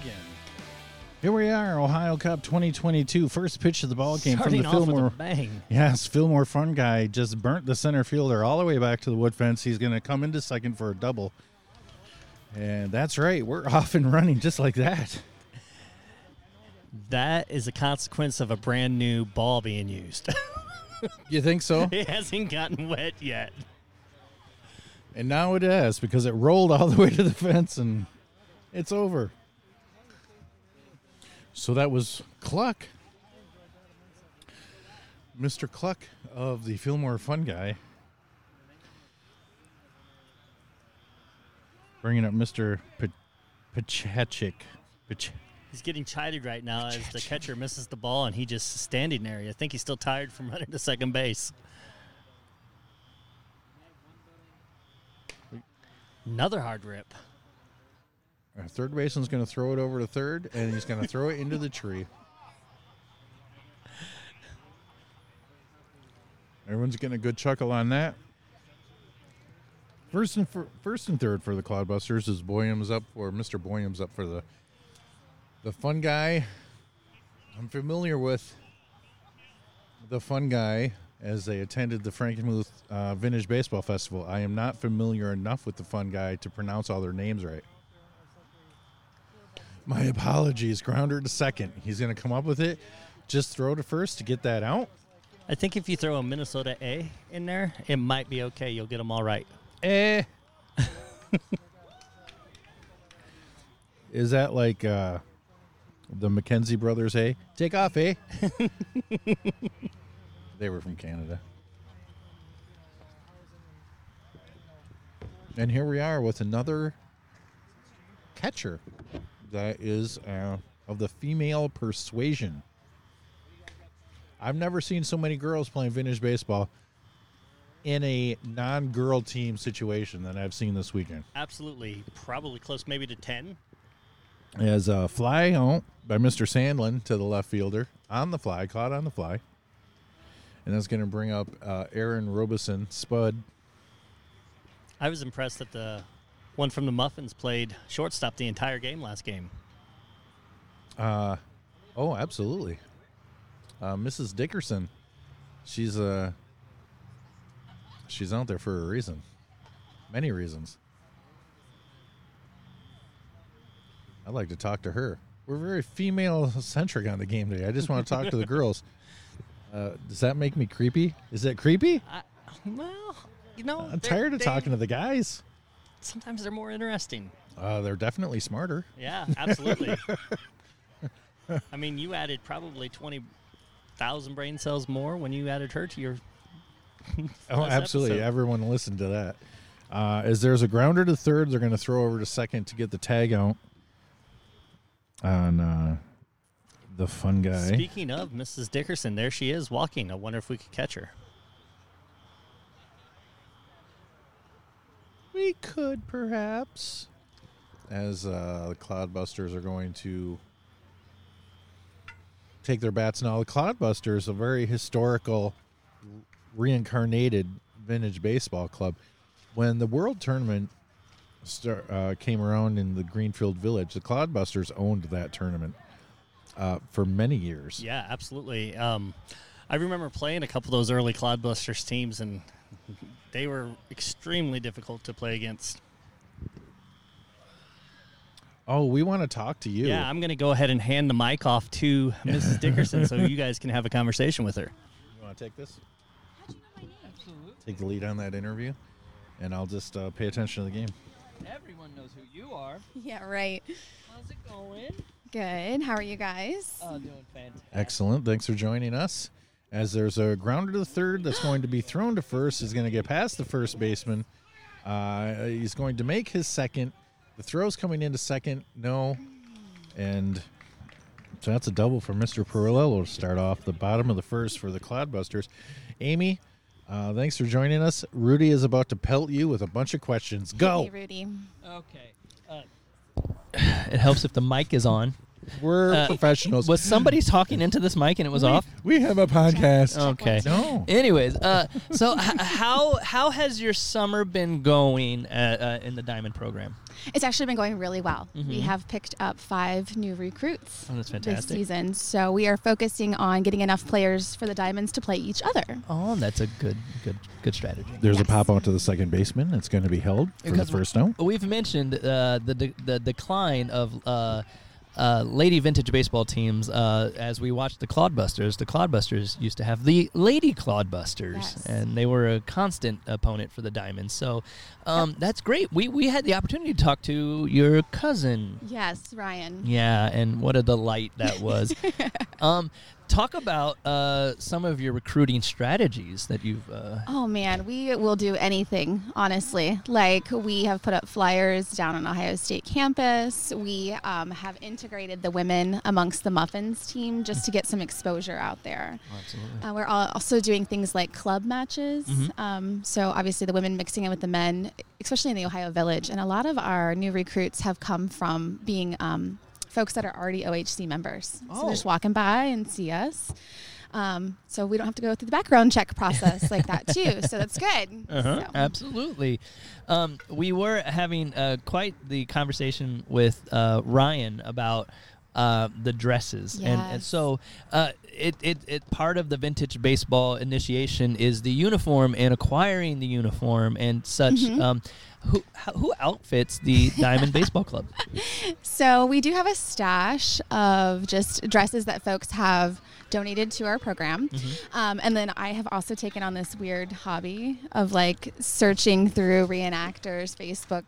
again. Here we are, Ohio Cup 2022. First pitch of the ball game from the Fillmore. Bang. Yes, Fillmore Fungi just burnt the center fielder all the way back to the wood fence. He's going to come into second for a double. And that's right, we're off and running just like that. That is a consequence of a brand new ball being used. You think so? It hasn't gotten wet yet. And now it has, because it rolled all the way to the fence and it's over. So that was Cluck. Mr. Cluck of the Fillmore Fungi. Bringing up Mr. Pachachik. He's getting chided right now as the catcher misses the ball and he just standing there. I think he's still tired from running to second base. Another hard rip. Our third baseman's going to throw it over to third, and he's going to throw it into the tree. Everyone's getting a good chuckle on that. First and third for the Clodbusters is Mr. Boyum's up for the Fungi. I'm familiar with the Fungi as they attended the Frankenmuth Vintage Baseball Festival. I am not familiar enough with the Fungi to pronounce all their names right. My apologies. Grounder to second. He's going to come up with it. Just throw to first to get that out. I think if you throw a Minnesota A in there, it might be okay. You'll get them all right. Eh. Is that like the McKenzie brothers, eh? Take off, eh? They were from Canada. And here we are with another catcher that is of the female persuasion. I've never seen so many girls playing vintage baseball in a non-girl team situation that I've seen this weekend. Absolutely. Probably close maybe to 10. As a fly out by Mr. Sandlin to the left fielder. Caught on the fly. And that's going to bring up Aaron Robeson, Spud. I was impressed that the one from the Muffins played shortstop the entire game last game. Oh, absolutely. Mrs. Dickerson, she's out there for a reason. Many reasons. I'd like to talk to her. We're very female-centric on the game today. I just want to talk to the girls. Does that make me creepy? Is that creepy? I'm tired of talking to the guys. Sometimes they're more interesting. They're definitely smarter. Yeah, absolutely. I mean, you added probably 20,000 brain cells more when you added her to your Oh, absolutely. Episode. Everyone listened to that. As there's a grounder to third, they're going to throw over to second to get the tag out on the Fungi. Speaking of Mrs. Dickerson, there she is walking. I wonder if we could catch her. We could, perhaps. As the Clodbusters are going to take their bats now. The Clodbusters, a very historical, reincarnated vintage baseball club. When the World Tournament came around in the Greenfield Village, the Clodbusters owned that tournament for many years. Yeah, absolutely. I remember playing a couple of those early Clodbusters teams and they were extremely difficult to play against. Oh, we want to talk to you. Yeah, I'm going to go ahead and hand the mic off to Mrs. Dickerson so you guys can have a conversation with her. You want to take this? How'd you know my name? Absolutely. Take the lead on that interview, and I'll just pay attention to the game. Everyone knows who you are. Yeah, right. How's it going? Good. How are you guys? Oh, doing fantastic. Excellent. Thanks for joining us. As there's a grounder to the third that's going to be thrown to first. He's going to get past the first baseman. He's going to make his second. The throw's coming into second. No. And so that's a double for Mr. Perillo to start off the bottom of the first for the Clodbusters. Amy, thanks for joining us. Rudy is about to pelt you with a bunch of questions. Go. Hey, Rudy. Okay. It helps if the mic is on. We're professionals. Was somebody talking into this mic and it was off? We have a podcast. Okay. No. Anyways, so how has your summer been going in the Diamond program? It's actually been going really well. Mm-hmm. We have picked up 5 new recruits this season. So we are focusing on getting enough players for the Diamonds to play each other. Oh, that's a good strategy. There's a pop-out to the second baseman. It's going to be held for the first note. We've mentioned the decline of lady vintage baseball teams as we watched the Clodbusters. The Clodbusters used to have the Lady Clodbusters, and they were a constant opponent for the Diamonds. So that's great. We had the opportunity to talk to your cousin. Yes, Ryan. Yeah, and what a delight that was. Talk about some of your recruiting strategies that you've... Oh, man, we will do anything, honestly. Like, we have put up flyers down on Ohio State campus. We have integrated the women amongst the Muffins team just to get some exposure out there. Oh, absolutely. We're also doing things like club matches. Mm-hmm. So, obviously, the women mixing in with the men, especially in the Ohio Village. And a lot of our new recruits have come from being... folks that are already OHC members. Oh. So they're just walking by and see us. So we don't have to go through the background check process like that, too. So that's good. Uh-huh. So. Absolutely. We were having quite the conversation with Ryan about the dresses. Yes. And so it part of the vintage baseball initiation is the uniform and acquiring the uniform and such. Mm-hmm. Who outfits the Diamond Baseball Club? So we do have a stash of just dresses that folks have donated to our program. Mm-hmm. And then I have also taken on this weird hobby of like searching through reenactors' Facebook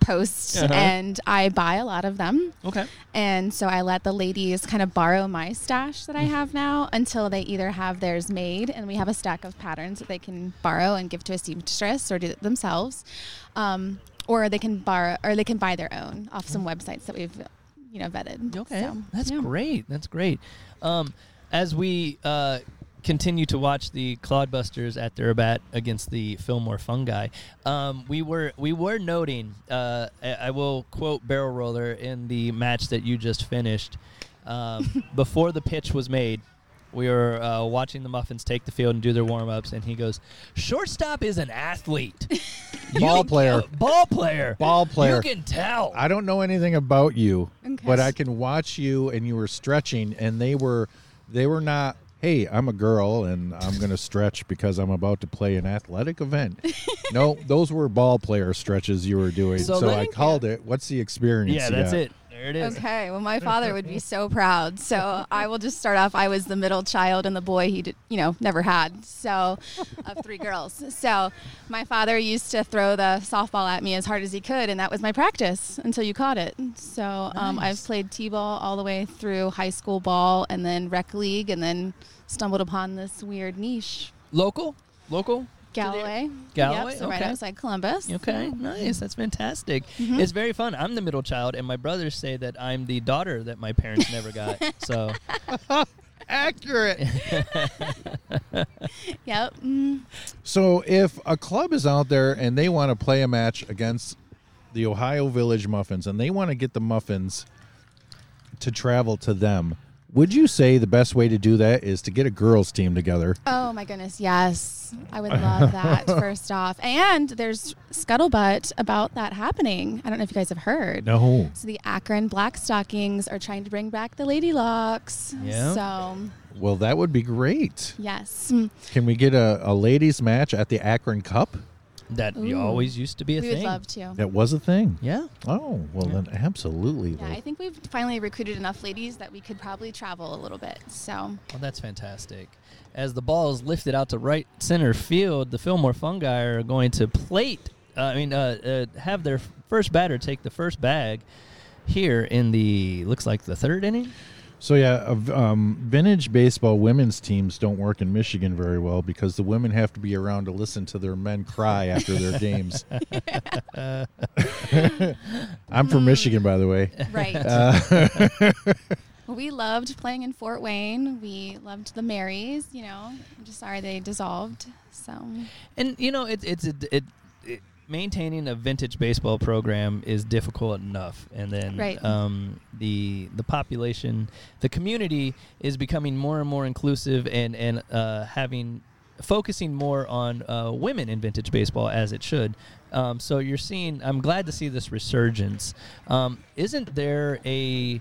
posts, uh-huh. and I buy a lot of them. Okay. And so I let the ladies kind of borrow my stash that I have now until they either have theirs made, and we have a stack of patterns that they can borrow and give to a seamstress or do it themselves. Or they can borrow, or they can buy their own off some websites that we've, vetted. Okay, so, great. That's great. As we continue to watch the Clodbusters at their bat against the Fillmore Fungi, we were noting. I will quote Barrel Roller in the match that you just finished. Before the pitch was made, we were watching the Muffins take the field and do their warm-ups, and he goes, "Shortstop is an athlete. Ball player. You can tell. I don't know anything about you, but I can watch you, and you were stretching, and they were not, hey, I'm a girl, and I'm going to stretch because I'm about to play an athletic event. No, those were ball player stretches you were doing, so I called it. What's the experience? Yeah, that's it. There it is. Okay, well, my father would be so proud. So I will just start off. I was the middle child and the boy he did, never had. So of 3 girls. So my father used to throw the softball at me as hard as he could, and that was my practice until you caught it. So I've played T-ball all the way through high school ball and then rec league and then stumbled upon this weird niche. Local? Galloway. Yep, so right outside Columbus. Okay, nice. That's fantastic. Mm-hmm. It's very fun. I'm the middle child, and my brothers say that I'm the daughter that my parents never got. So accurate. Yep. Mm. So if a club is out there and they want to play a match against the Ohio Village Muffins, and they want to get the Muffins to travel to them, would you say the best way to do that is to get a girls' team together? Oh, my goodness, yes. I would love that, first off. And there's scuttlebutt about that happening. I don't know if you guys have heard. No. So the Akron Black Stockings are trying to bring back the Lady Locks. Yeah. So... well, that would be great. Yes. Can we get a ladies' match at the Akron Cup? That always used to be a thing. We would love to. That was a thing. Yeah. Oh, well, then absolutely. Yeah, I think we've finally recruited enough ladies that we could probably travel a little bit. So. Well, that's fantastic. As the ball is lifted out to right center field, the Fillmore Fungi are going to have their first batter take the first bag here in the third inning. So, vintage baseball women's teams don't work in Michigan very well because the women have to be around to listen to their men cry after their games. I'm from Michigan, by the way. Right. We loved playing in Fort Wayne. We loved the Marys, I'm just sorry they dissolved. So. And, it's maintaining a vintage baseball program is difficult enough, and then the population, the community is becoming more and more inclusive, and focusing more on women in vintage baseball, as it should. So you're seeing, I'm glad to see this resurgence. Isn't there a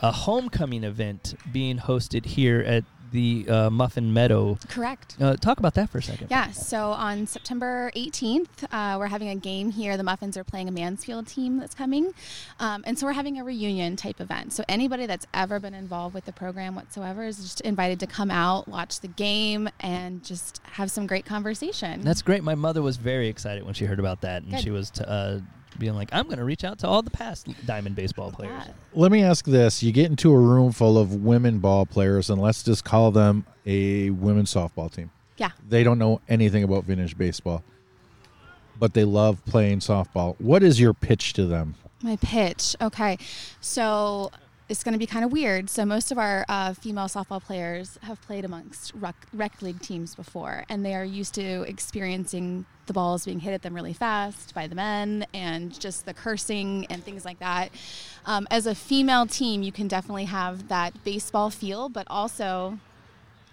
homecoming event being hosted here at the Muffin Meadow? Correct. Talk about that for a second. Yeah, so on September 18th, we're having a game here. The Muffins are playing a Mansfield team that's coming. And so we're having a reunion type event. So anybody that's ever been involved with the program whatsoever is just invited to come out, watch the game, and just have some great conversation. That's great. My mother was very excited when she heard about that, and she was being like, I'm going to reach out to all the past Diamond baseball players. Let me ask this. You get into a room full of women ball players, and let's just call them a women's softball team. Yeah. They don't know anything about vintage baseball, but they love playing softball. What is your pitch to them? My pitch? Okay. So it's going to be kind of weird. So most of our female softball players have played amongst rec league teams before, and they are used to experiencing the balls being hit at them really fast by the men and just the cursing and things like that. As a female team, you can definitely have that baseball feel, but also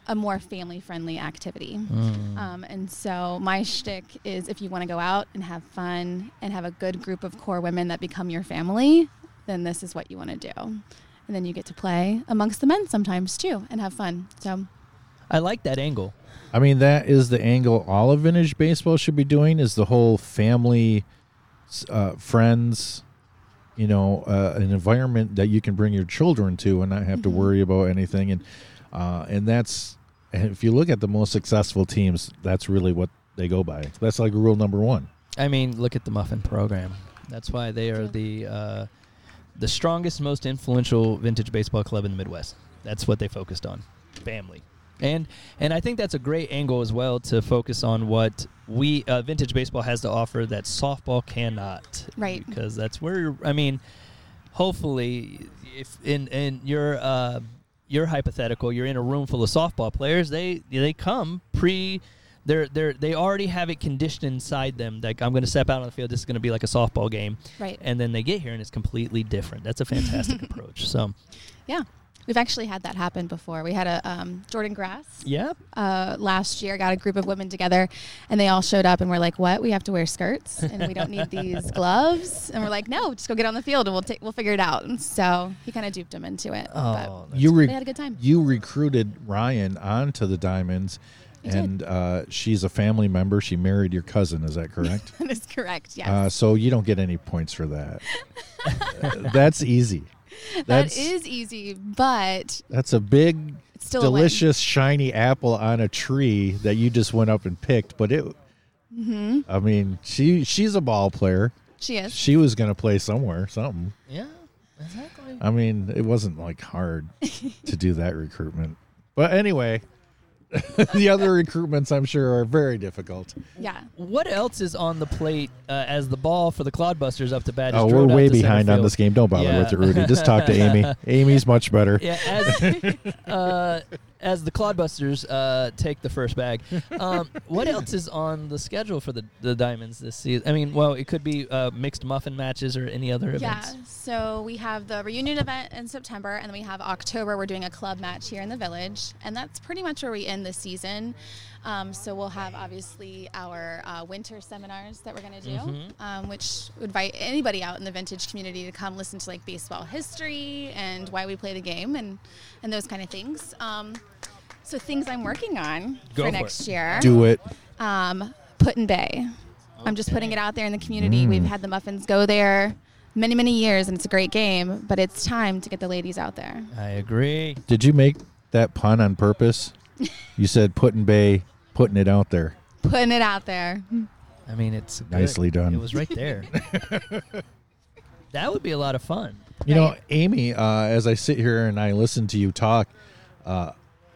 a more family-friendly activity. And so my shtick is, if you want to go out and have fun and have a good group of core women that become your family, then this is what you want to do. And then you get to play amongst the men sometimes too and have fun. So I like that angle. I mean, that is the angle all of vintage baseball should be doing, is the whole family, friends, an environment that you can bring your children to and not have to worry about anything. And that's, if you look at the most successful teams, that's really what they go by. That's like rule number one. I mean, look at the Muffin program. That's why they are the strongest, most influential vintage baseball club in the Midwest. That's what they focused on, family. And I think that's a great angle as well, to focus on what we vintage baseball has to offer that softball cannot. Right. Because that's where, I mean, hopefully, if in your hypothetical, you're in a room full of softball players, they come pre. They already have it conditioned inside them. Like, I'm going to step out on the field. This is going to be like a softball game. Right. And then they get here, and it's completely different. That's a fantastic approach. So, yeah. We've actually had that happen before. We had a Jordan Grass last year, got a group of women together, and they all showed up, and we're like, what? We have to wear skirts, and we don't need these gloves? And we're like, no, just go get on the field, and we'll figure it out. And so he kind of duped them into it. Oh, but they had a good time. You recruited Ryan onto the Diamonds. And she's a family member. She married your cousin. Is that correct? That is correct, yes. So you don't get any points for that. That's easy. That is easy, but... That's a big, delicious, shiny apple on a tree that you just went up and picked. But it... Mm-hmm. I mean, she's a ball player. She is. She was going to play somewhere, something. Yeah, exactly. I mean, it wasn't, hard to do that recruitment. But anyway... The other recruitments, I'm sure, are very difficult. Yeah. What else is on the plate as the ball for the Clodbusters up to bat? Oh, we're way behind on this game. Don't bother with it, Rudy. Just talk to Amy. Amy's much better. Yeah. As the Clodbusters take the first bag, what else is on the schedule for the Diamonds this season? I mean, it could be mixed muffin matches or any other events. Yeah. So we have the reunion event in September, and then we have October. We're doing a club match here in the village, and that's pretty much where we end this season. So we'll have, obviously, our winter seminars that we're going to do, which would invite anybody out in the vintage community to come listen to, baseball history and why we play the game and those kind of things. So things I'm working on for next year. Do it. Put-in-Bay. Okay. I'm just putting it out there in the community. We've had the Muffins go there many, many years, and it's a great game, but it's time to get the ladies out there. I agree. Did you make that pun on purpose? You said Put-in-Bay. Putting it out there. Putting it out there. I mean, it's good. Nicely done. It was right there. That would be a lot of fun. You know, Amy, as I sit here and I listen to you talk,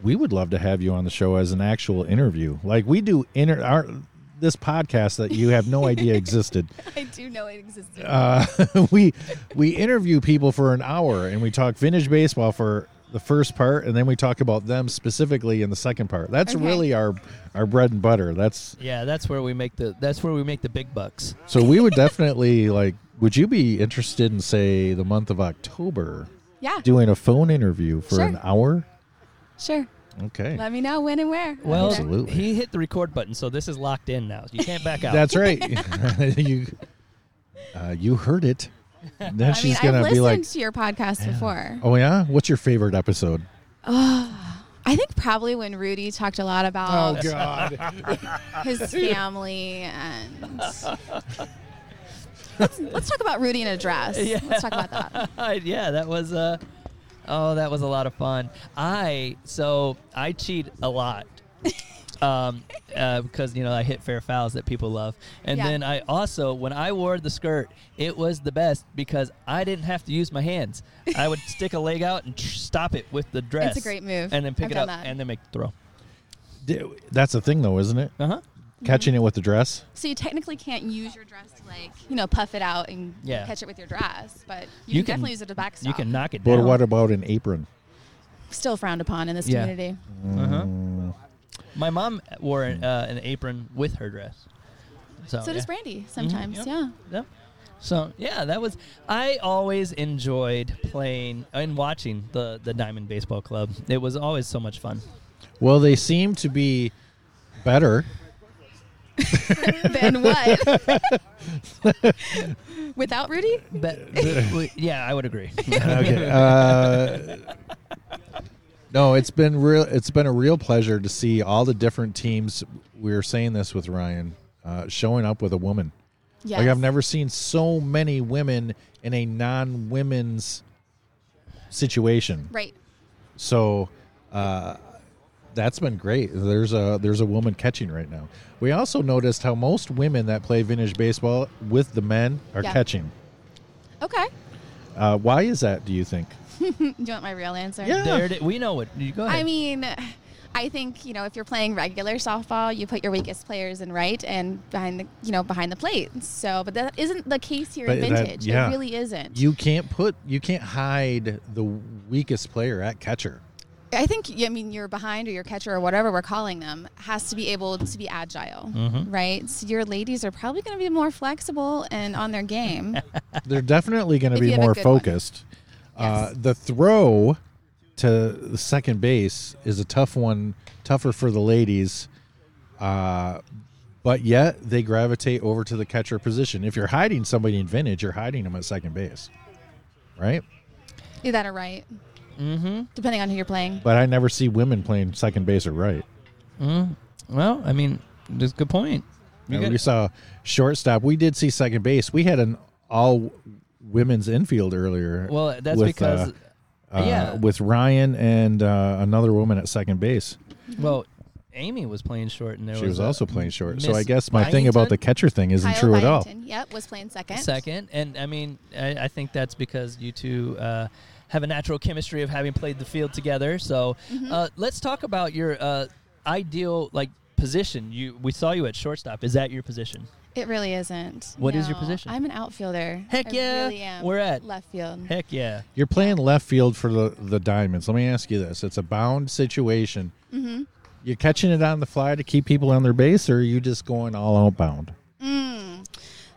we would love to have you on the show as an actual interview. Like we do this podcast that you have no idea existed. I do know it existed. We interview people for an hour, and we talk vintage baseball for the first part, and then we talk about them specifically in the second part. That's really our bread and butter. That's where we make the big bucks. So we would definitely would you be interested in, say, the month of October? Yeah. Doing a phone interview for an hour? Sure. Okay. Let me know when and where. Well, absolutely. He hit the record button, so this is locked in now. You can't back out. That's right. You heard it. Then she's gonna be like, I've listened to your podcast before. Oh, yeah? What's your favorite episode? I think probably when Rudy talked a lot about his family and... Let's talk about Rudy in a dress. Yeah. Let's talk about that. Yeah, that was a lot of fun. I cheat a lot because, I hit fair fouls that people love. And then I also, when I wore the skirt, it was the best because I didn't have to use my hands. I would stick a leg out and stop it with the dress. It's a great move. And then pick it up and then make the throw. That's the thing, though, isn't it? Uh-huh. Catching it with the dress? So you technically can't use your dress to, puff it out and catch it with your dress. But you can definitely use it to backstop. You can knock it down. But what about an apron? Still frowned upon in this community. Uh-huh. My mom wore an apron with her dress. So does Brandy sometimes, Yep. So, that was... I always enjoyed playing and watching the Diamond Baseball Club. It was always so much fun. Well, they seem to be better... Then what? Without Rudy? I would agree. Okay. No, it's been a real pleasure to see all the different teams. We were saying this with Ryan, showing up with a woman. Yes. I've never seen so many women in a non-women's situation. Right. So, that's been great. There's a woman catching right now. We also noticed how most women that play vintage baseball with the men are catching. Okay. Why is that, do you think? Do you want my real answer? Yeah. We know it. You go ahead. I think, if you're playing regular softball, you put your weakest players in right and behind the plate. So, but that isn't the case here in vintage. It really isn't. You can't hide the weakest player at catcher. I think, your behind or your catcher or whatever we're calling them has to be able to be agile, right? So your ladies are probably going to be more flexible and on their game. They're definitely going to be more focused. Yes. The throw to the second base is a tough one, tougher for the ladies, but yet they gravitate over to the catcher position. If you're hiding somebody in vintage, you're hiding them at second base, right? Is that a right? Mm-hmm. Depending on who you're playing. But I never see women playing second base or right. Mm. Well, that's a good point. We saw shortstop. We did see second base. We had an all-women's infield earlier. Well, that's with Ryan and another woman at second base. Well, Amy was playing short. And she was also playing short. Ms. So I guess my thing about the catcher thing isn't true at all. Yep, was playing second. And, I think that's because you two... have a natural chemistry of having played the field together. So let's talk about your ideal position. We saw you at shortstop. Is that your position? It really isn't. What is your position? I'm an outfielder. Heck yeah. I really am. We're at left field. Heck yeah. You're playing left field for the Diamonds. Let me ask you this. It's a bound situation. Mm-hmm. You're catching it on the fly to keep people on their base, or are you just going all outbound?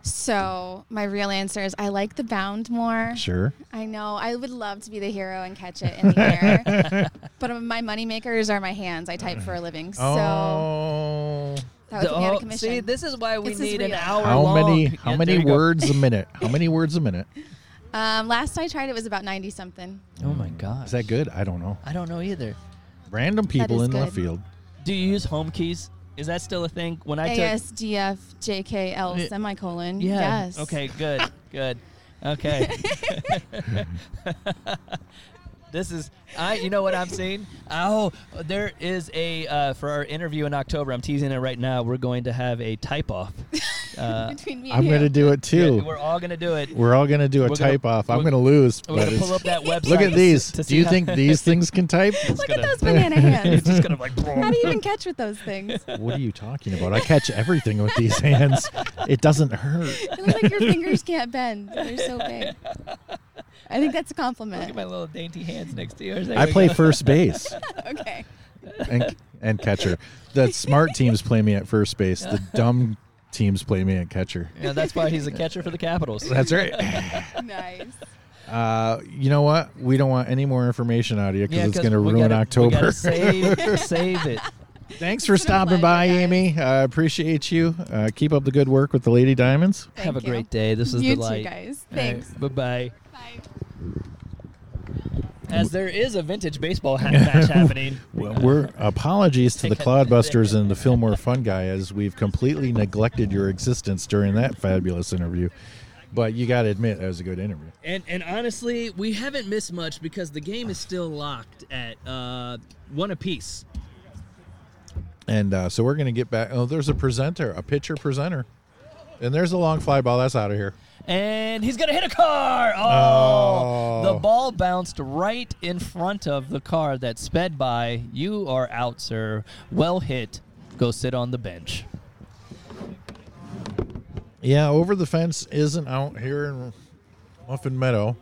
So my real answer is I like the bound more. Sure. I know. I would love to be the hero and catch it in the air. But my moneymakers are my hands. I type for a living. So that would put me out of commission. See, this is why we need an hour long. How many words a minute? How many words a minute? Last I tried, it was about 90-something. Oh, my gosh. Is that good? I don't know. I don't know either. Random people in left field. Do you use home keys? Is that still a thing? When I ASDFJKL ; yeah. Yes. Okay, good. Okay. This is, you know what I'm seeing? There is for our interview in October, I'm teasing it right now, we're going to have a type-off. Between me and I'm going to do it, too. We're all going to do it. We're all going to do a type-off. I'm going to lose. We're going to pull up that website. Look at these. Do you think these things can type? Look at those banana hands. It's just going to how do you even catch with those things? What are you talking about? I catch everything with these hands. It doesn't hurt. It looks like your fingers can't bend. They're so big. I think that's a compliment. Look at my little dainty hands next to yours. I play first base. Okay. And catcher. The smart teams play me at first base. The dumb teams play me at catcher. Yeah, that's why he's a catcher for the Capitals. That's right. Nice. You know what? We don't want any more information out of you because it's going to ruin October. We gotta save it. Thanks for stopping by, Amy. I appreciate you. Keep up the good work with the Lady Diamonds. Have a great day. This is the light. You too, guys. Thanks. Right, bye-bye. Bye. As there is a vintage baseball match happening. Well, we're apologies to the Clodbusters and the Fillmore Fungi as we've completely neglected your existence during that fabulous interview. But you got to admit, that was a good interview. And honestly, we haven't missed much because the game is still locked at one apiece. And so we're going to get back. Oh, there's a pitcher presenter. And there's a long fly ball. That's out of here. And he's going to hit a car. Oh, the ball bounced right in front of the car that sped by. You are out, sir. Well hit. Go sit on the bench. Yeah, over the fence isn't out here in Muffin Meadow.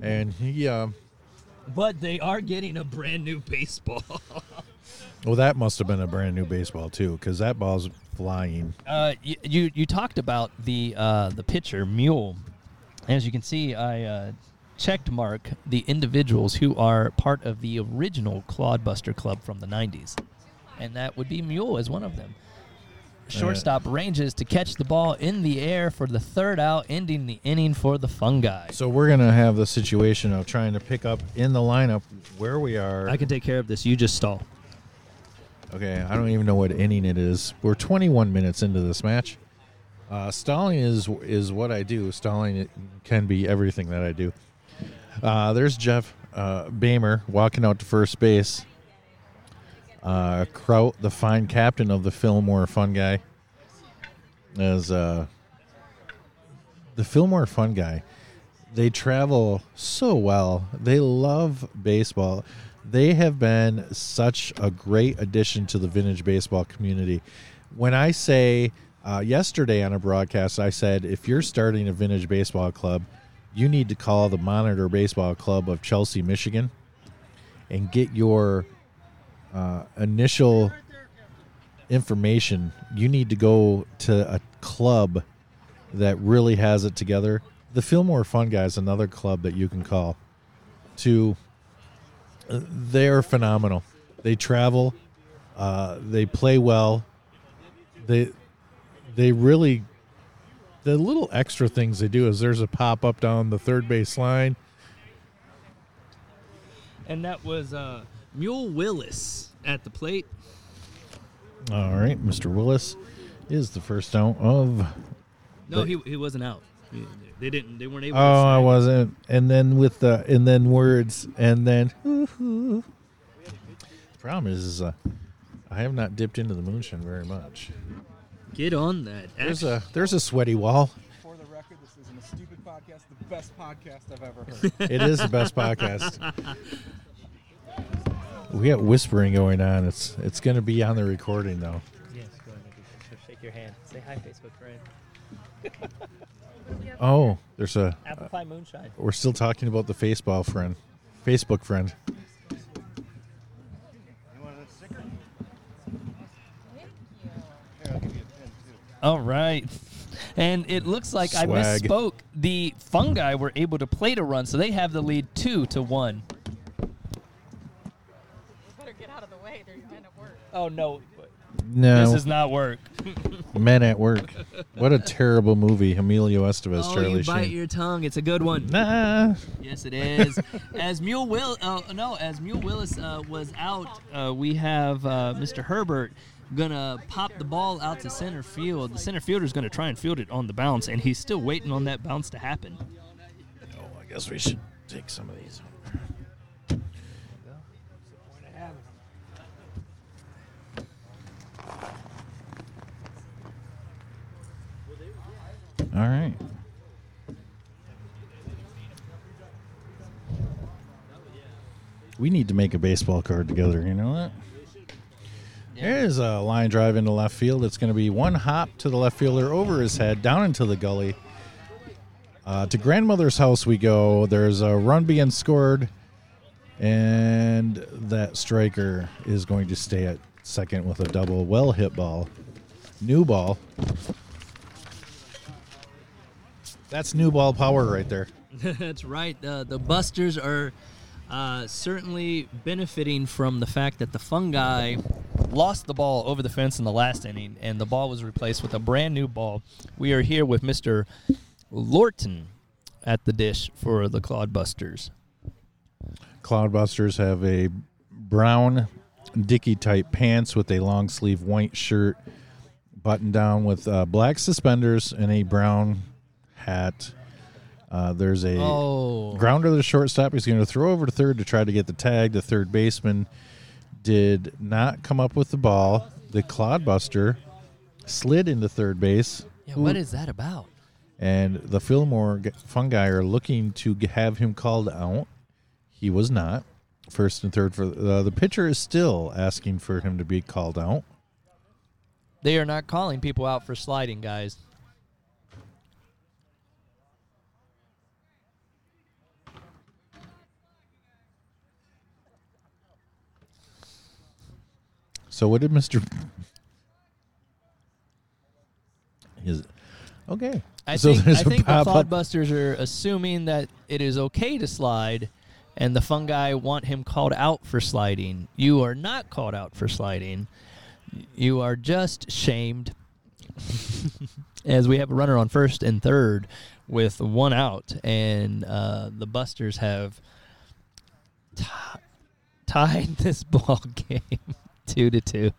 And he... but they are getting a brand new baseball. Well, that must have been a brand new baseball too, because that ball's flying. You talked about the pitcher Mule. As you can see, I checked mark the individuals who are part of the original Clodbuster Club from the '90s, and that would be Mule as one of them. Shortstop ranges to catch the ball in the air for the third out, ending the inning for the Fungi. So we're going to have the situation of trying to pick up in the lineup where we are. I can take care of this. You just stall. Okay, I don't even know what inning it is. We're 21 minutes into this match. Stalling is what I do. Stalling can be everything that I do. There's Jeff Behmer walking out to first base. Kraut, the fine captain of the Fillmore Fungi, as the Fillmore Fungi, they travel so well. They love baseball. They have been such a great addition to the vintage baseball community. When I say yesterday on a broadcast, I said, if you're starting a vintage baseball club, you need to call the Monitor Baseball Club of Chelsea, Michigan, and get your initial information. You need to go to a club that really has it together. The Fillmore Fungi is another club that you can call to... They're phenomenal. They travel. They play well. They really, the little extra things they do is there's a pop-up down the third base line. And that was Mule Willis at the plate. All right, Mr. Willis is the first out of... No, he wasn't out. They didn't. They weren't able. Oh, I wasn't. And then with the and then words and then. Ooh. The problem is I have not dipped into the moonshine very much. Get on that. There's a sweaty wall. For the record, this isn't a stupid podcast. The best podcast I've ever heard. It is the best podcast. We got whispering going on. It's going to be on the recording though. Yes, go ahead. Shake your hand. Say hi, Facebook friend. Oh, there's a apple pie moonshine. We're still talking about the Facebook friend. You want another sticker? Thank you. Here, I'll give you a pen too. All right. And it looks like I misspoke. The Fungi were able to plate a run, so they have the lead 2-1. You better get out of the way. There's men at work. Oh no. No. This is not work. Men at Work. What a terrible movie. Emilio Estevez, Charlie Sheen. Oh, you bite your tongue. It's a good one. Nah. Yes, it is. As Mule Willis was out, we have Mr. Herbert going to pop the ball out to center field. The center fielder's going to try and field it on the bounce, and he's still waiting on that bounce to happen. Oh, I guess we should take some of these. All right. We need to make a baseball card together. You know that? There's a line drive into left field. It's going to be one hop to the left fielder over his head, down into the gully. To grandmother's house we go. There's a run being scored, and that striker is going to stay at second with a double. Well hit ball. New ball. That's new ball power right there. That's right. The Busters are certainly benefiting from the fact that the fungi lost the ball over the fence in the last inning, and the ball was replaced with a brand new ball. We are here with Mr. Lorton at the dish for the Clodbusters. Clodbusters have a brown Dickie-type pants with a long-sleeve white shirt, buttoned down with black suspenders and a brown hat. There's a grounder to the shortstop. He's going to throw over to third to try to get the tag. The third baseman did not come up with the ball. The Clodbuster slid into third base. Yeah, what is that about? And the Fillmore Fungi are looking to have him called out. He was not. First and third for the pitcher is still asking for him to be called out. They are not calling people out for sliding, guys. So what did Mr. Okay. I think the Clodbusters are assuming that it is okay to slide, and the fungi want him called out for sliding. You are not called out for sliding. You are just shamed. As we have a runner on first and third with one out, and the Busters have tied this ball game. 2-2.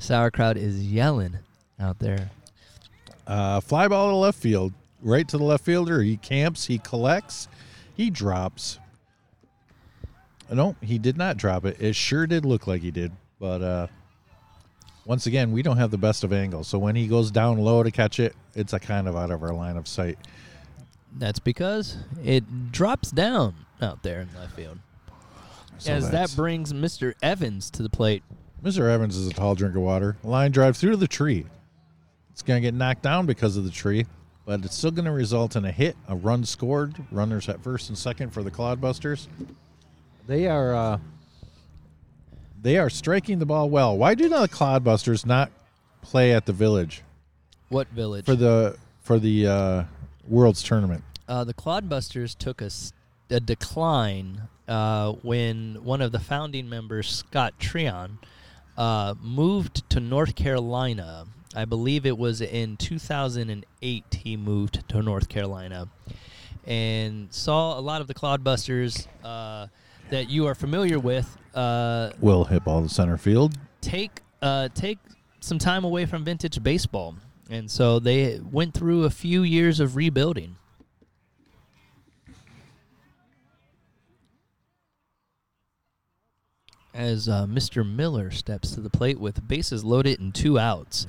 Sauerkraut is yelling out there. Fly ball to left field. Right to the left fielder. He camps. He collects. He drops. No, he did not drop it. It sure did look like he did. But once again, we don't have the best of angles. So when he goes down low to catch it, it's a kind of out of our line of sight. That's because it drops down out there in left field. So as that brings Mr. Evans to the plate. Mr. Evans is a tall drink of water. Line drive through the tree. It's going to get knocked down because of the tree, but it's still going to result in a hit, a run scored, runners at first and second for the Clodbusters. They are striking the ball well. Why do the Clodbusters not play at the Village? What Village? For the World's Tournament. The Clodbusters took a decline when one of the founding members, Scott Treon, moved to North Carolina. I believe it was in 2008 he moved to North Carolina and saw a lot of the Clodbusters that you are familiar with. Will hit ball to center field. Take some time away from vintage baseball. And so they went through a few years of rebuilding. As Mr. Miller steps to the plate with bases loaded and two outs.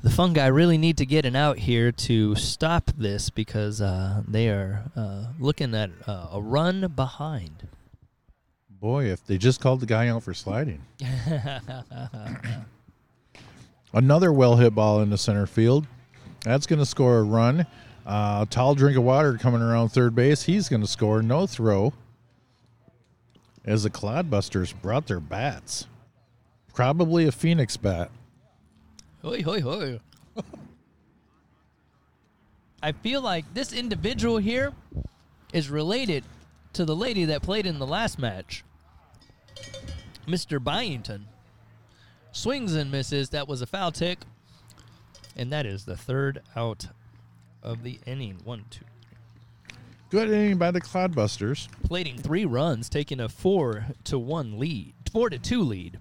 The fungi really need to get an out here to stop this because they are looking at a run behind. Boy, if they just called the guy out for sliding. Another well-hit ball in the center field. That's going to score a run. Tall drink of water coming around third base. He's going to score. No throw. As the Clodbusters brought their bats. Probably a Phoenix bat. Hoi, hoi, hoi. I feel like this individual here is related to the lady that played in the last match. Mr. Byington. Swings and misses. That was a foul tick. And that is the third out of the inning. 1, 2. Good inning by the Clodbusters. Plating 3 runs, taking a 4-1 lead, 4-2 lead,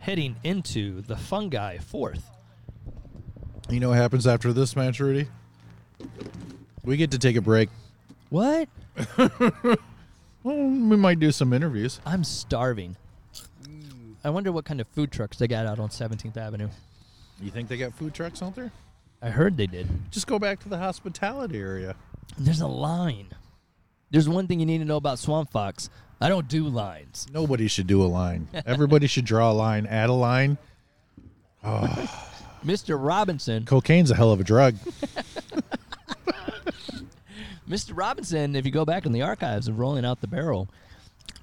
heading into the fungi fourth. You know what happens after this match, Rudy? We get to take a break. What? Well, we might do some interviews. I'm starving. I wonder what kind of food trucks they got out on 17th Avenue. You think they got food trucks out there? I heard they did. Just go back to the hospitality area. There's a line. There's one thing you need to know about Swamp Fox. I don't do lines. Nobody should do a line. Everybody should draw a line, add a line. Oh. Mr. Robinson. Cocaine's a hell of a drug. Mr. Robinson, if you go back in the archives of Rolling Out the Barrel,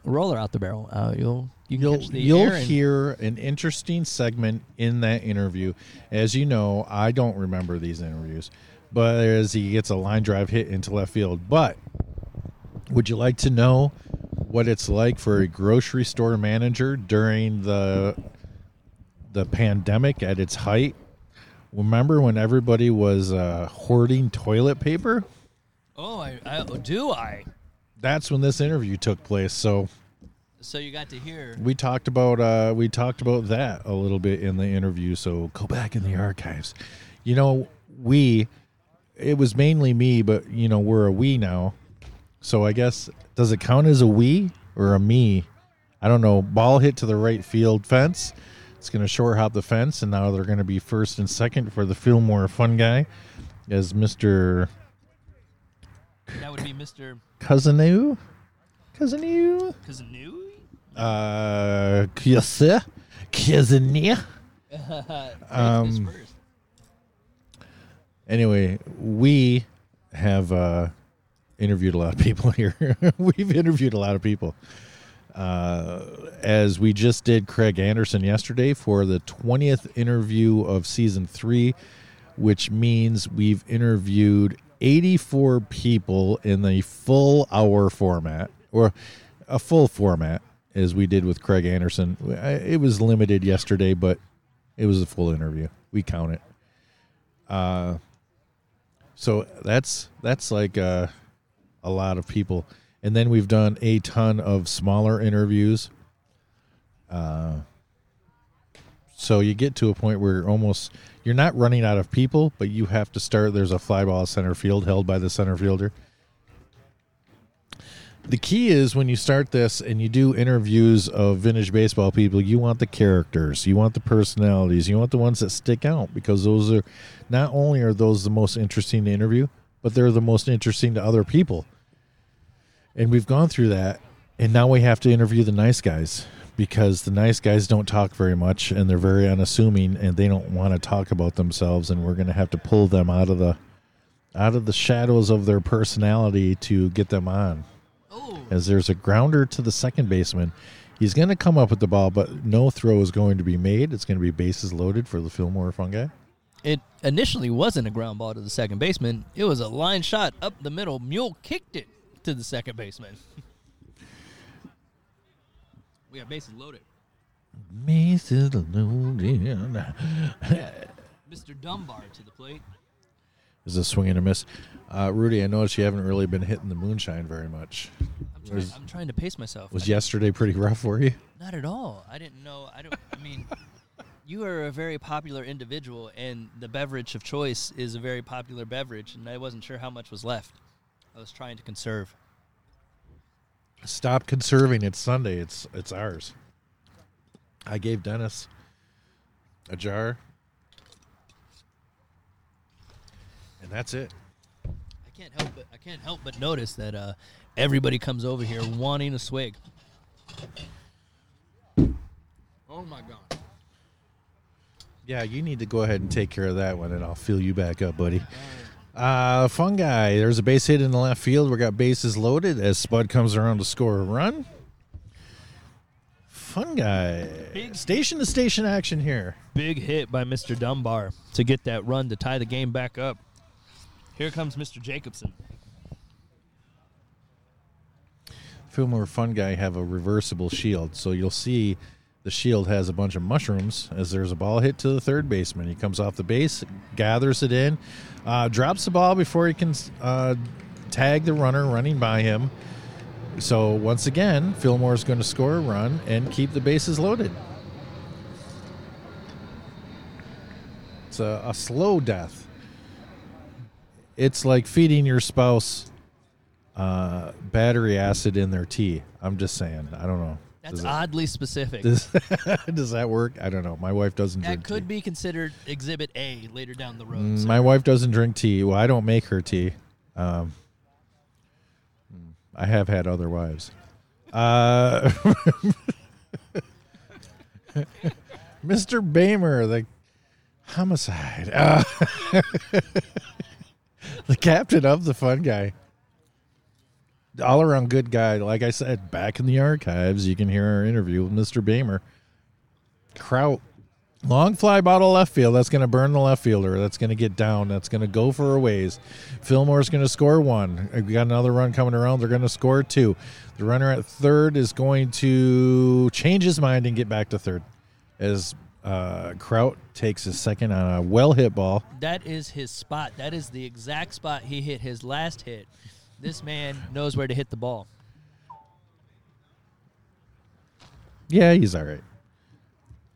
Roller Out the Barrel, you'll hear an interesting segment in that interview. As you know, I don't remember these interviews, but as he gets a line drive hit into left field. But would you like to know what it's like for a grocery store manager during the pandemic at its height? Remember when everybody was hoarding toilet paper? Oh, I do. That's when this interview took place. So you got to hear. We talked about that a little bit in the interview. So go back in the archives. You know, it was mainly me, but you know, we're a we now. So I guess, does it count as a we or a me? I don't know. Ball hit to the right field fence. It's going to short hop the fence, and now they're going to be first and second for the Fillmore Fungi as Mr. That would be Mr. Cousineau? Cousineau. Anyway, we have interviewed a lot of people here. We've interviewed a lot of people. As we just did Craig Anderson yesterday for the 20th interview of Season 3, which means we've interviewed 84 people in the full hour format, or a full format, as we did with Craig Anderson. It was limited yesterday, but it was a full interview. We count it. So that's like a lot of people. And then we've done a ton of smaller interviews. So you get to a point where you're not running out of people, but you have to start. There's a fly ball center field held by the center fielder. The key is when you start this and you do interviews of vintage baseball people, you want the characters, you want the personalities, you want the ones that stick out, because those are not only are those the most interesting to interview, but they're the most interesting to other people. And we've gone through that, and now we have to interview the nice guys, because the nice guys don't talk very much, and they're very unassuming, and they don't want to talk about themselves, and we're going to have to pull them out of the shadows of their personality to get them on. Ooh. As there's a grounder to the second baseman. He's going to come up with the ball, but no throw is going to be made. It's going to be bases loaded for the Fillmore Fungi. It initially wasn't a ground ball to the second baseman. It was a line shot up the middle. Mule kicked it to the second baseman. We got bases loaded. Bases loaded. Mr. Dunbar to the plate. Is a swing and a miss. Rudy, I noticed you haven't really been hitting the moonshine very much. I'm trying to pace myself. Was yesterday pretty rough for you? Not at all. I didn't know. You are a very popular individual, and the beverage of choice is a very popular beverage, and I wasn't sure how much was left. I was trying to conserve. Stop conserving. It's Sunday. It's ours. I gave Dennis a jar, and that's it. I can't help but notice that everybody comes over here wanting a swig. Oh my God! Yeah, you need to go ahead and take care of that one, and I'll fill you back up, buddy. Fungi, there's a base hit in the left field. We got bases loaded as Spud comes around to score a run. Fungi, station-to-station action here. Big hit by Mr. Dunbar to get that run to tie the game back up. Here comes Mr. Jacobson. Fillmore Fungi have a reversible shield, so you'll see the shield has a bunch of mushrooms as there's a ball hit to the third baseman. He comes off the base, gathers it in, drops the ball before he can tag the runner running by him. So once again, Fillmore's going to score a run and keep the bases loaded. It's a slow death. It's like feeding your spouse battery acid in their tea. I'm just saying. I don't know. That's oddly specific. Does that work? I don't know. My wife doesn't drink tea. That could be considered Exhibit A later down the road. My wife doesn't drink tea. Well, I don't make her tea. I have had other wives. Mr. Bamer, the homicide. The captain of the Fungi. all around good guy. Like I said, back in the archives, you can hear our interview with Mr. Behmer. Kraut. Long fly bottle left field. That's going to burn the left fielder. That's going to get down. That's going to go for a ways. Fillmore's going to score one. We got another run coming around. They're going to score two. The runner at third is going to change his mind and get back to third as Kraut takes his second on a well-hit ball. That is his spot. That is the exact spot he hit his last hit. This man knows where to hit the ball. Yeah, he's all right.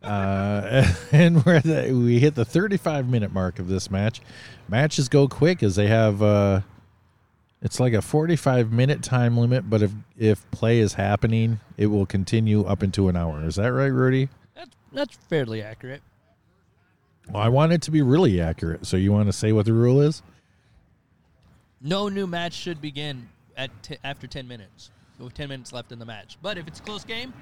And we hit the 35-minute mark of this match. Matches go quick as they have it's like a 45-minute time limit, but if play is happening, it will continue up into an hour. Is that right, Rudy? That's fairly accurate. Well, I want it to be really accurate, so you want to say what the rule is? No new match should begin after 10 minutes. With 10 minutes left in the match. But if it's a close game...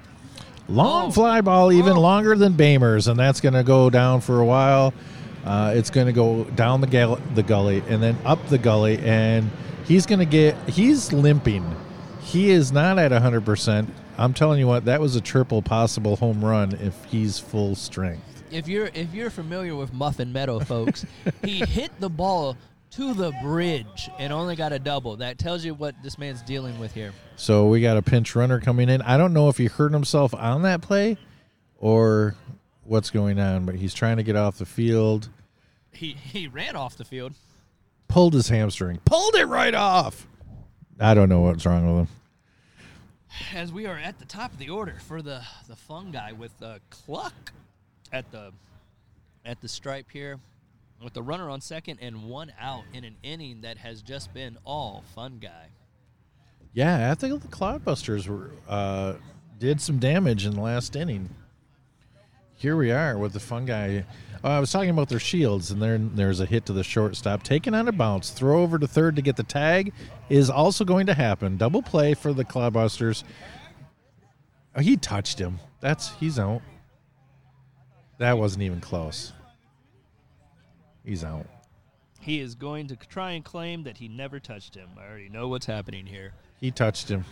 Long fly ball, even longer than Behmer's, and that's going to go down for a while. It's going to go down the gully and then up the gully, and he's going to get... He's limping. He is not at 100%. I'm telling you what, that was a triple possible home run if he's full strength. If you're familiar with Muffin Meadow, folks, he hit the ball... to the bridge and only got a double. That tells you what this man's dealing with here. So we got a pinch runner coming in. I don't know if he hurt himself on that play or what's going on, but he's trying to get off the field. He ran off the field. Pulled his hamstring. Pulled it right off. I don't know what's wrong with him. As we are at the top of the order for the fungi with Cluck at the stripe here. With the runner on second and one out in an inning that has just been all fungi. Yeah, I think the Clodbusters did some damage in the last inning. Here we are with the fungi. Oh, I was talking about their shields, and there's a hit to the shortstop. Taken on a bounce, throw over to third to get the tag is also going to happen. Double play for the Clodbusters. Oh, he touched him. He's out. That wasn't even close. He's out. He is going to try and claim that he never touched him. I already know what's happening here. He touched him.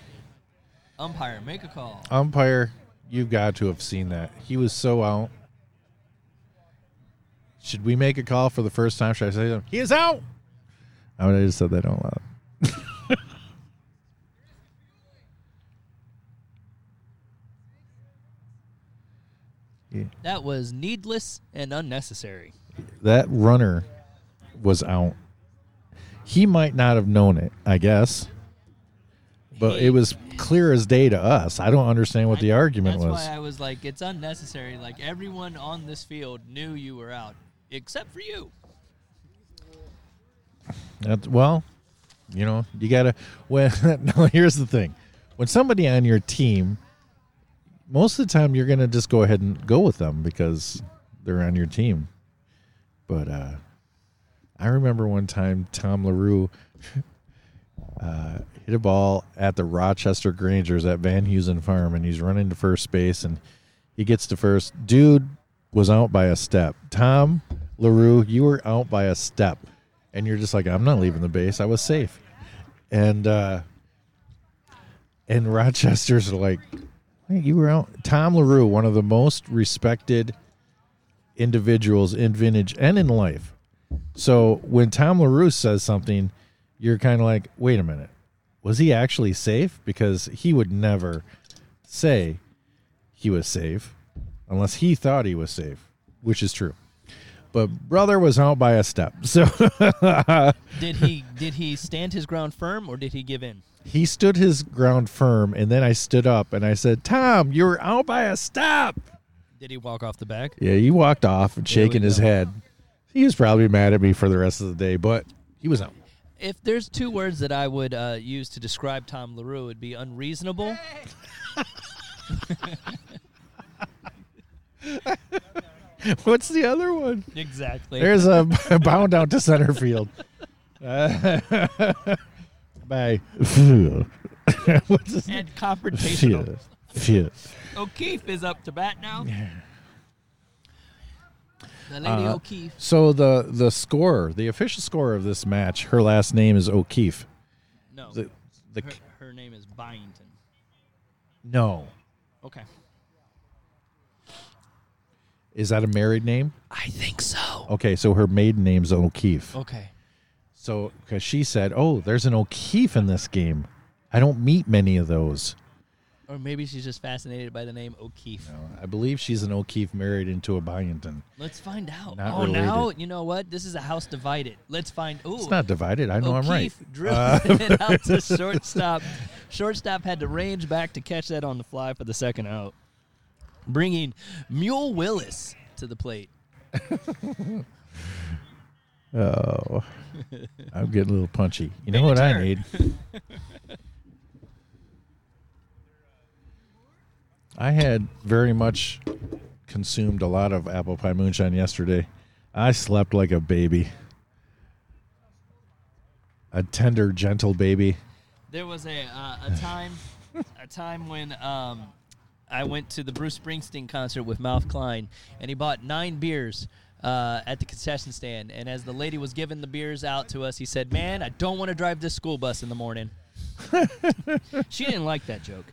Umpire, make a call. Umpire, you've got to have seen that. He was so out. Should we make a call for the first time? Should I say something? He is out! I would have just said that out loud. Yeah. That was needless and unnecessary. That runner was out. He might not have known it, I guess. But it was clear as day to us. I don't understand what the argument was. That's why I was like, it's unnecessary. Like, everyone on this field knew you were out, except for you. Well, you know, you got to... Well, no, here's the thing. When somebody on your team, most of the time you're going to just go ahead and go with them because they're on your team. But I remember one time Tom LaRue hit a ball at the Rochester Grangers at Van Heusen Farm, and he's running to first base, and he gets to first. Dude was out by a step. Tom LaRue, you were out by a step, and you're just like, I'm not leaving the base. I was safe. And Rochester's like, hey, you were out. Tom LaRue, one of the most respected individuals in vintage and in life. So when Tom LaRue says something, you're kind of like, wait a minute, was he actually safe? Because he would never say he was safe unless he thought he was safe, which is true. But brother was out by a step. So did he stand his ground firm or did he give in? He stood his ground firm, and then I stood up and I said, Tom, you were out by a step. Did he walk off the bag? Yeah, he walked off and shaking his head. He was probably mad at me for the rest of the day, but he was out. If there's two words that I would use to describe Tom LaRue, it would be unreasonable. Hey! What's the other one? Exactly. There's a bound out to center field. Bye. What's his name? And confrontational. Yeah. Yeah. O'Keefe is up to bat now. Yeah. The lady O'Keefe. So the scorer, the official scorer of this match, her last name is O'Keefe. No, her name Byington? No. Okay. Is that a married name? I think so. Okay, so her maiden name's O'Keefe. Okay. So, because she said, oh, there's an O'Keefe in this game. I don't meet many of those. Or maybe she's just fascinated by the name O'Keefe. No, I believe she's an O'Keefe married into a Byington. Let's find out. Not related. Now, you know what? This is a house divided. Let's find... Ooh, it's not divided. I know O'Keefe I'm right. O'Keefe drilled it out to shortstop. Shortstop had to range back to catch that on the fly for the second out, bringing Mule Willis to the plate. Oh, I'm getting a little punchy. You know what I need? I had very much consumed a lot of apple pie moonshine yesterday. I slept like a baby. A tender, gentle baby. There was a time when I went to the Bruce Springsteen concert with Mouth Klein, and he bought 9 beers at the concession stand. And as the lady was giving the beers out to us, he said, "Man, I don't want to drive this school bus in the morning." She didn't like that joke.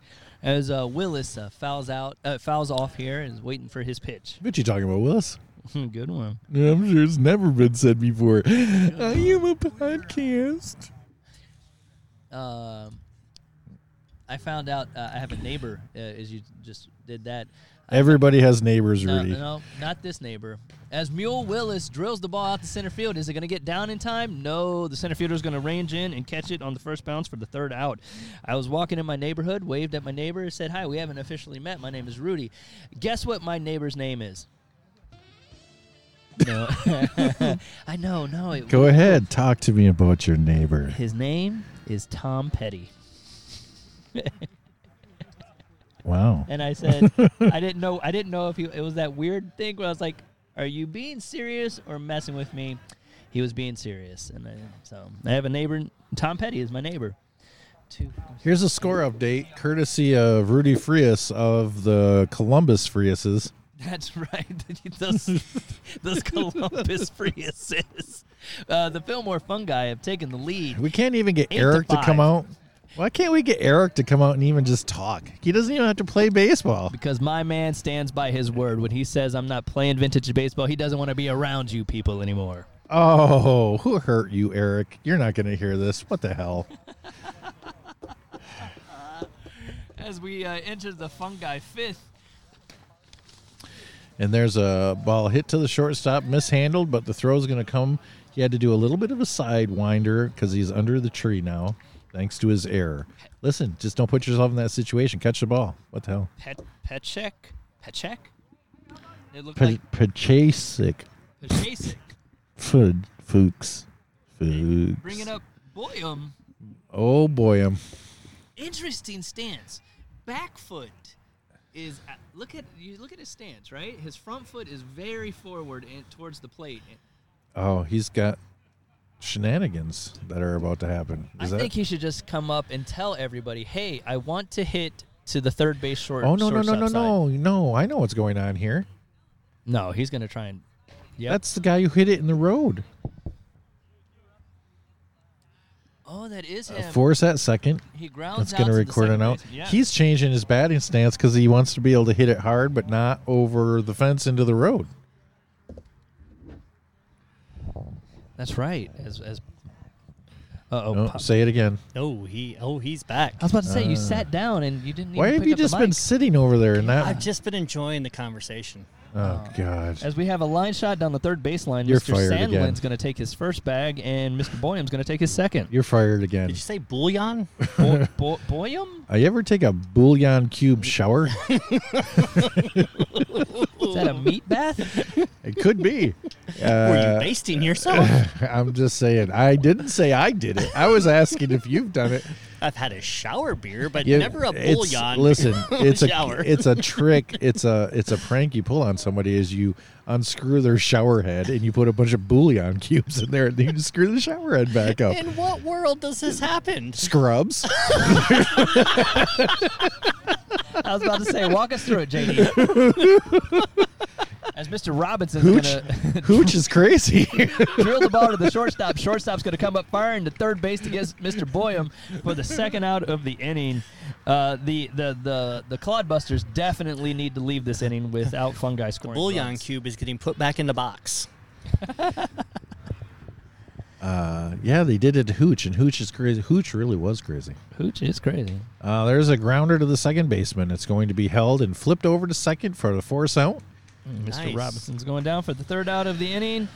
As Willis fouls off here and is waiting for his pitch. What you talking about, Willis? Good one. Yeah, I'm sure it's never been said before. I am a podcast. I found out I have a neighbor, as you just did that. Everybody has neighbors, Rudy. No, not this neighbor. As Mule Willis drills the ball out to center field, is it going to get down in time? No, the center fielder is going to range in and catch it on the first bounce for the third out. I was walking in my neighborhood, waved at my neighbor, said, "Hi, we haven't officially met. My name is Rudy." Guess what my neighbor's name is? No. I know, no. Go ahead. Talk to me about your neighbor. His name is Tom Petty. Wow. And I said, I didn't know if he, it was that weird thing where I was like, "Are you being serious or messing with me?" He was being serious. And so I have a neighbor. Tom Petty is my neighbor. Here's a score update courtesy of Rudy Frias of the Columbus Friases. That's right. those Columbus Friases. The Fillmore Fungi have taken the lead. We can't even get Eric to come out. Why can't we get Eric to come out and even just talk? He doesn't even have to play baseball. Because my man stands by his word. When he says, "I'm not playing vintage baseball," he doesn't want to be around you people anymore. Oh, who hurt you, Eric? You're not going to hear this. What the hell? As we enter the Fungi fifth. And there's a ball hit to the shortstop, mishandled, but the throw's going to come. He had to do a little bit of a sidewinder because he's under the tree now. Thanks to his error. Listen, just don't put yourself in that situation. Catch the ball. What the hell? Petchek? It looked like... Pachasic. Fuchs. Bringing up Boyum. Oh, Boyum. Interesting stance. Back foot is... Look at his stance, right? His front foot is very forward and towards the plate. Oh, he's got... shenanigans that are about to happen. I think he should just come up and tell everybody, "Hey, I want to hit to the third base short." Oh, no. I know what's going on here. No, he's going to try and... Yep. That's the guy who hit it in the road. Oh, that is him. Force at second. He grounds out. That's going to record an out. Yeah. He's changing his batting stance because he wants to be able to hit it hard but not over the fence into the road. That's right. As say it again. He's back. I was about to say, you sat down and you didn't. Why even pick have you up just been sitting over there? And I've just been enjoying the conversation. Oh God! As we have a line shot down the third baseline, you're Mr. Sandlin's going to take his first bag, and Mr. Boyum's going to take his second. You're fired again. Did you say bullion? Boyum? You ever take a bullion cube shower? Is that a meat bath? It could be. Were you basting yourself? I'm just saying. I didn't say I did it. I was asking if you've done it. I've had a shower beer, but never a bullion. Listen, it's shower. It's a trick. It's a prank you pull on somebody is you unscrew their shower head and you put a bunch of bullion cubes in there and then you screw the shower head back up. In what world does this happen? Scrubs. I was about to say, walk us through it, JD. As Mr. Robinson's going to... Hooch is crazy. Drill the ball to the shortstop. Shortstop's going to come up firing to third base to get Mr. Boyum for the second out of the inning. The Clodbusters definitely need to leave this inning without Fungi scoring. The bouillon runs. Cube is getting put back in the box. Yeah, they did it to Hooch, and Hooch is crazy. Hooch really was crazy. Hooch is crazy. There's a grounder to the second baseman. It's going to be held and flipped over to second for the force out. Nice. Mr. Robinson's going down for the third out of the inning,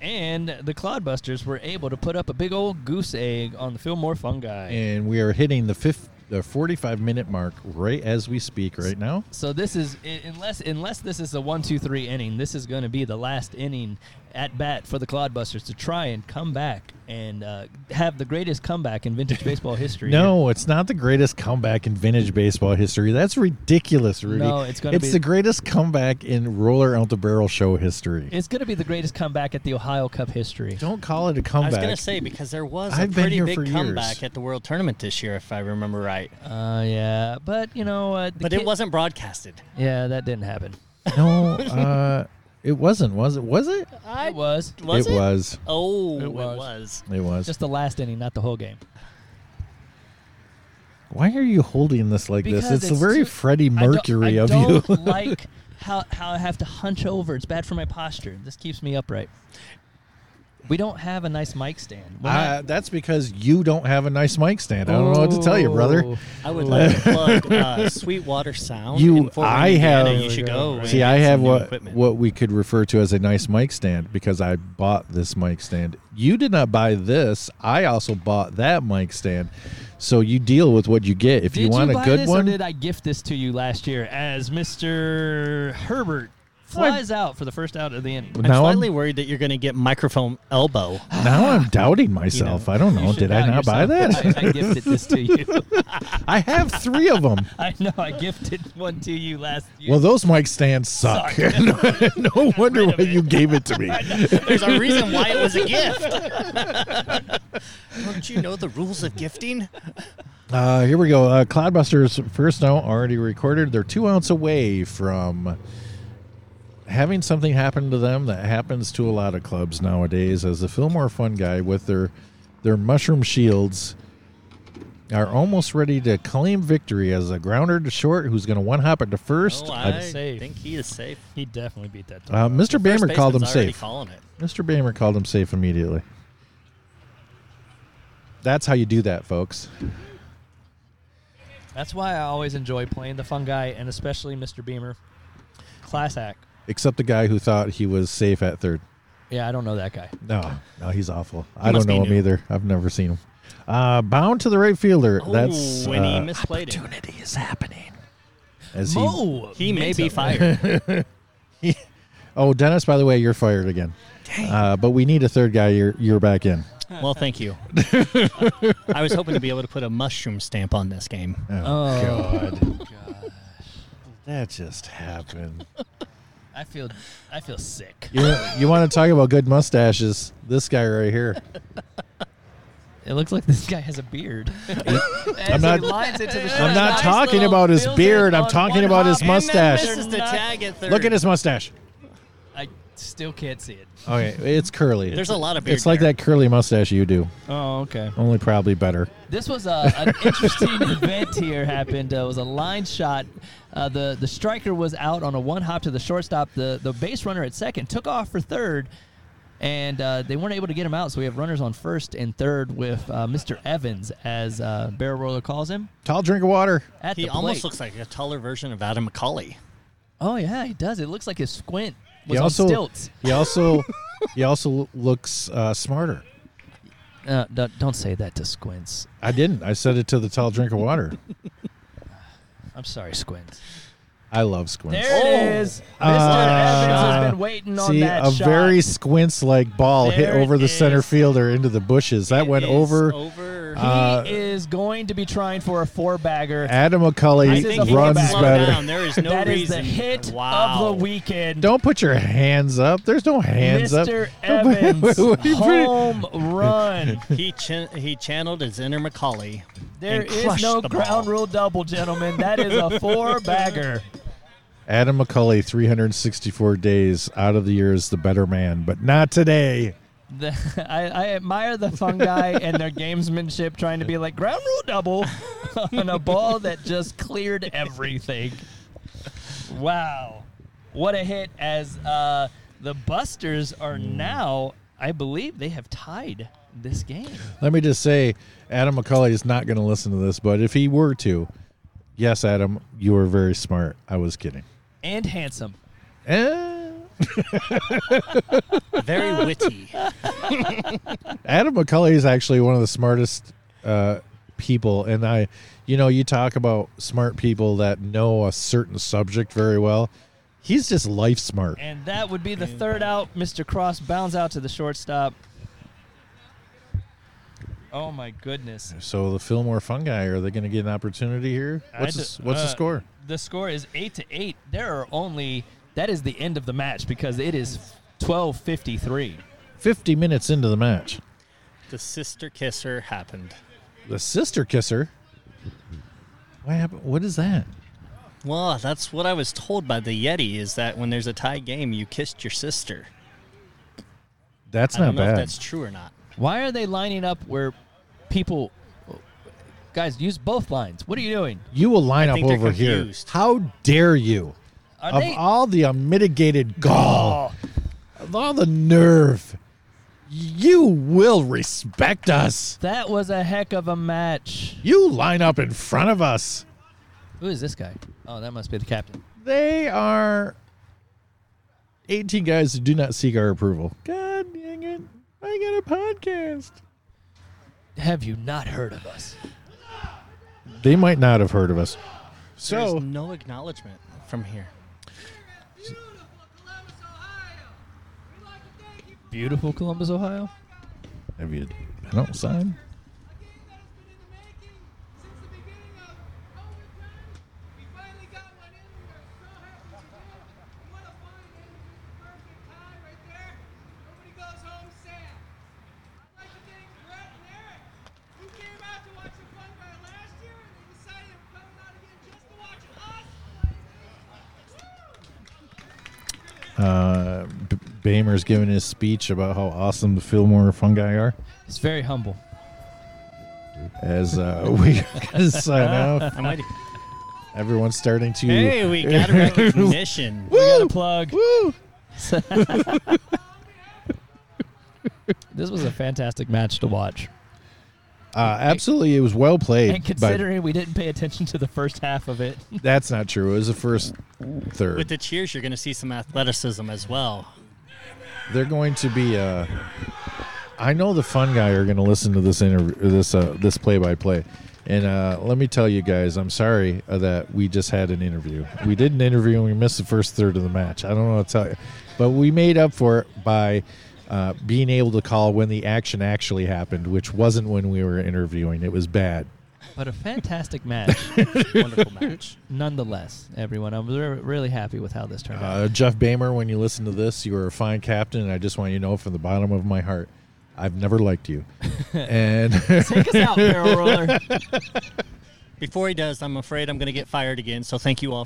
and the Clodbusters were able to put up a big old goose egg on the Fillmore Fungi. And we are hitting the 45-minute mark right as we speak right now. So this is, unless this is a 1-2-3 inning, this is going to be the last inning at bat for the Clodbusters to try and come back and have the greatest comeback in vintage baseball history. No, it's not the greatest comeback in vintage baseball history. That's ridiculous, Rudy. No, it's going to be. It's the greatest comeback in Roller Out the Barrel show history. It's going to be the greatest comeback at the Ohio Cup history. Don't call it a comeback. I was going to say, because there was a pretty big comeback at the World Tournament this year, if I remember right. Yeah, but, you know. But it wasn't broadcasted. Yeah, that didn't happen. No, It wasn't, was it? Was it? It was. Was it? It was. Oh, it was. It was. Just the last inning, not the whole game. Why are you holding this like because this? It's very Freddie Mercury of you. I don't like how I have to hunch over. It's bad for my posture. This keeps me upright. We don't have a nice mic stand. That's because you don't have a nice mic stand. I don't know what to tell you, brother. I would like to plug Sweetwater Sound. You should go. See, I have what we could refer to as a nice mic stand because I bought this mic stand. You did not buy this. I also bought that mic stand. So you deal with what you get. If you want a good one, or did I gift this to you last year as Mr. Herbert? Flies out for the first out of the inning. I'm slightly worried that you're going to get microphone elbow. Now I'm doubting myself. I don't know. Did I not buy that? I gifted this to you. I have three of them. I know. I gifted one to you last year. Well, those mic stands suck. No wonder why you gave it to me. There's a reason why it was a gift. Don't you know the rules of gifting? Here we go. Clodbusters first out already recorded. They're 2 ounces away from... having something happen to them that happens to a lot of clubs nowadays, as the Fillmore Fungi with their mushroom shields are almost ready to claim victory as a grounder to short, who's going to one-hop it to first. Oh, I think he is safe. He definitely beat that. Mr. Bammer called him safe. Mr. Bammer called him safe immediately. That's how you do that, folks. That's why I always enjoy playing the Fungi, and especially Mr. Bammer. Class act. Except the guy who thought he was safe at third. Yeah, I don't know that guy. No, he's awful. I don't know him either. I've never seen him. Bound to the right fielder. That's when he misplayed it. Opportunity is happening. As he may be fired. Dennis, by the way, you're fired again. Dang. But we need a third guy. You're back in. Well, thank you. I was hoping to be able to put a mushroom stamp on this game. Oh God. Gosh. That just happened. I feel sick. You want to talk about good mustaches? This guy right here. It looks like this guy has a beard. I'm not talking about his beard. I'm talking about his mustache. Look at his mustache. I still can't see it. Okay, it's curly. There's a lot of beard. It's like that curly mustache you do. Oh, okay. Only probably better. This was an interesting event here happened. It was a line shot. The striker was out on a one hop to the shortstop. The base runner at second took off for third, and they weren't able to get him out, so we have runners on first and third with Mr. Evans, as Barrel Roller calls him. Tall drink of water. He almost looks like a taller version of Adam McCauley. Oh, yeah, he does. It looks like his squint was on stilts. He also looks smarter. Don't say that to Squints. I didn't. I said it to the tall drink of water. I'm sorry, Squints. I love Squints. There it is. Mr. Evans has been waiting on that shot. See, a very Squints-like ball hit over the center fielder into the bushes. That went over. He is going to be trying for a four-bagger. Adam McCauley runs better. There is no that reason. Is the hit of the weekend. Don't put your hands up. There's no hands up. Mr. Evans, home run. He channeled his inner McCauley. There is no ground rule double, gentlemen. That is a four-bagger. Adam McCulley, 364 days out of the year is the better man, but not today. I admire the fungi and their gamesmanship trying to be like ground rule double on a ball that just cleared everything. Wow. What a hit as the Busters are now, I believe they have tied this game. Let me just say, Adam McCulley is not going to listen to this, but if he were to, yes, Adam, you were very smart. I was kidding. And handsome. Very witty. Adam McCulley is actually one of the smartest people, and you talk about smart people that know a certain subject very well. He's just life smart. And that would be the third out. Mr. Cross bounds out to the shortstop. Oh, my goodness. So the Fillmore Fungi, are they going to get an opportunity here? What's the score? The score is 8-8. That is the end of the match because it is 12:53. 50 minutes into the match. The sister kisser happened. The sister kisser? What happened? What is that? Well, that's what I was told by the Yeti, is that when there's a tie game, you kissed your sister. That's not bad. I don't know if that's true or not. Why are they lining up where people... Guys, use both lines. What are you doing? You will line up over here. How dare you? All the unmitigated gall, of all the nerve, you will respect us. That was a heck of a match. You line up in front of us. Who is this guy? Oh, that must be the captain. They are 18 guys who do not seek our approval. God dang it. I got a podcast. Have you not heard of us? They might not have heard of us. So there's no acknowledgement from here. Beautiful Columbus, Ohio. Have you been outside? Bamer's giving his speech about how awesome the Fillmore Fungi are. It's very humble. As we sign off. I'm ready. Everyone's starting to... Hey, we got a recognition. We got a plug. Woo! This was a fantastic match to watch. Absolutely, it was well played. And considering we didn't pay attention to the first half of it. That's not true. It was the first third. With the cheers, you're going to see some athleticism as well. They're going to be I know the Fungi are going to listen to this interview, this play-by-play. And let me tell you guys, I'm sorry that we just had an interview. We did an interview and we missed the first third of the match. I don't know what to tell you. But we made up for it by being able to call when the action actually happened, which wasn't when we were interviewing. It was bad. But a fantastic match. Wonderful match. Nonetheless, everyone, I'm really happy with how this turned out. Jeff Bamer, when you listen to this, you are a fine captain, and I just want you to know from the bottom of my heart, I've never liked you. And take us out, barrel roller. Before he does, I'm afraid I'm going to get fired again, so thank you all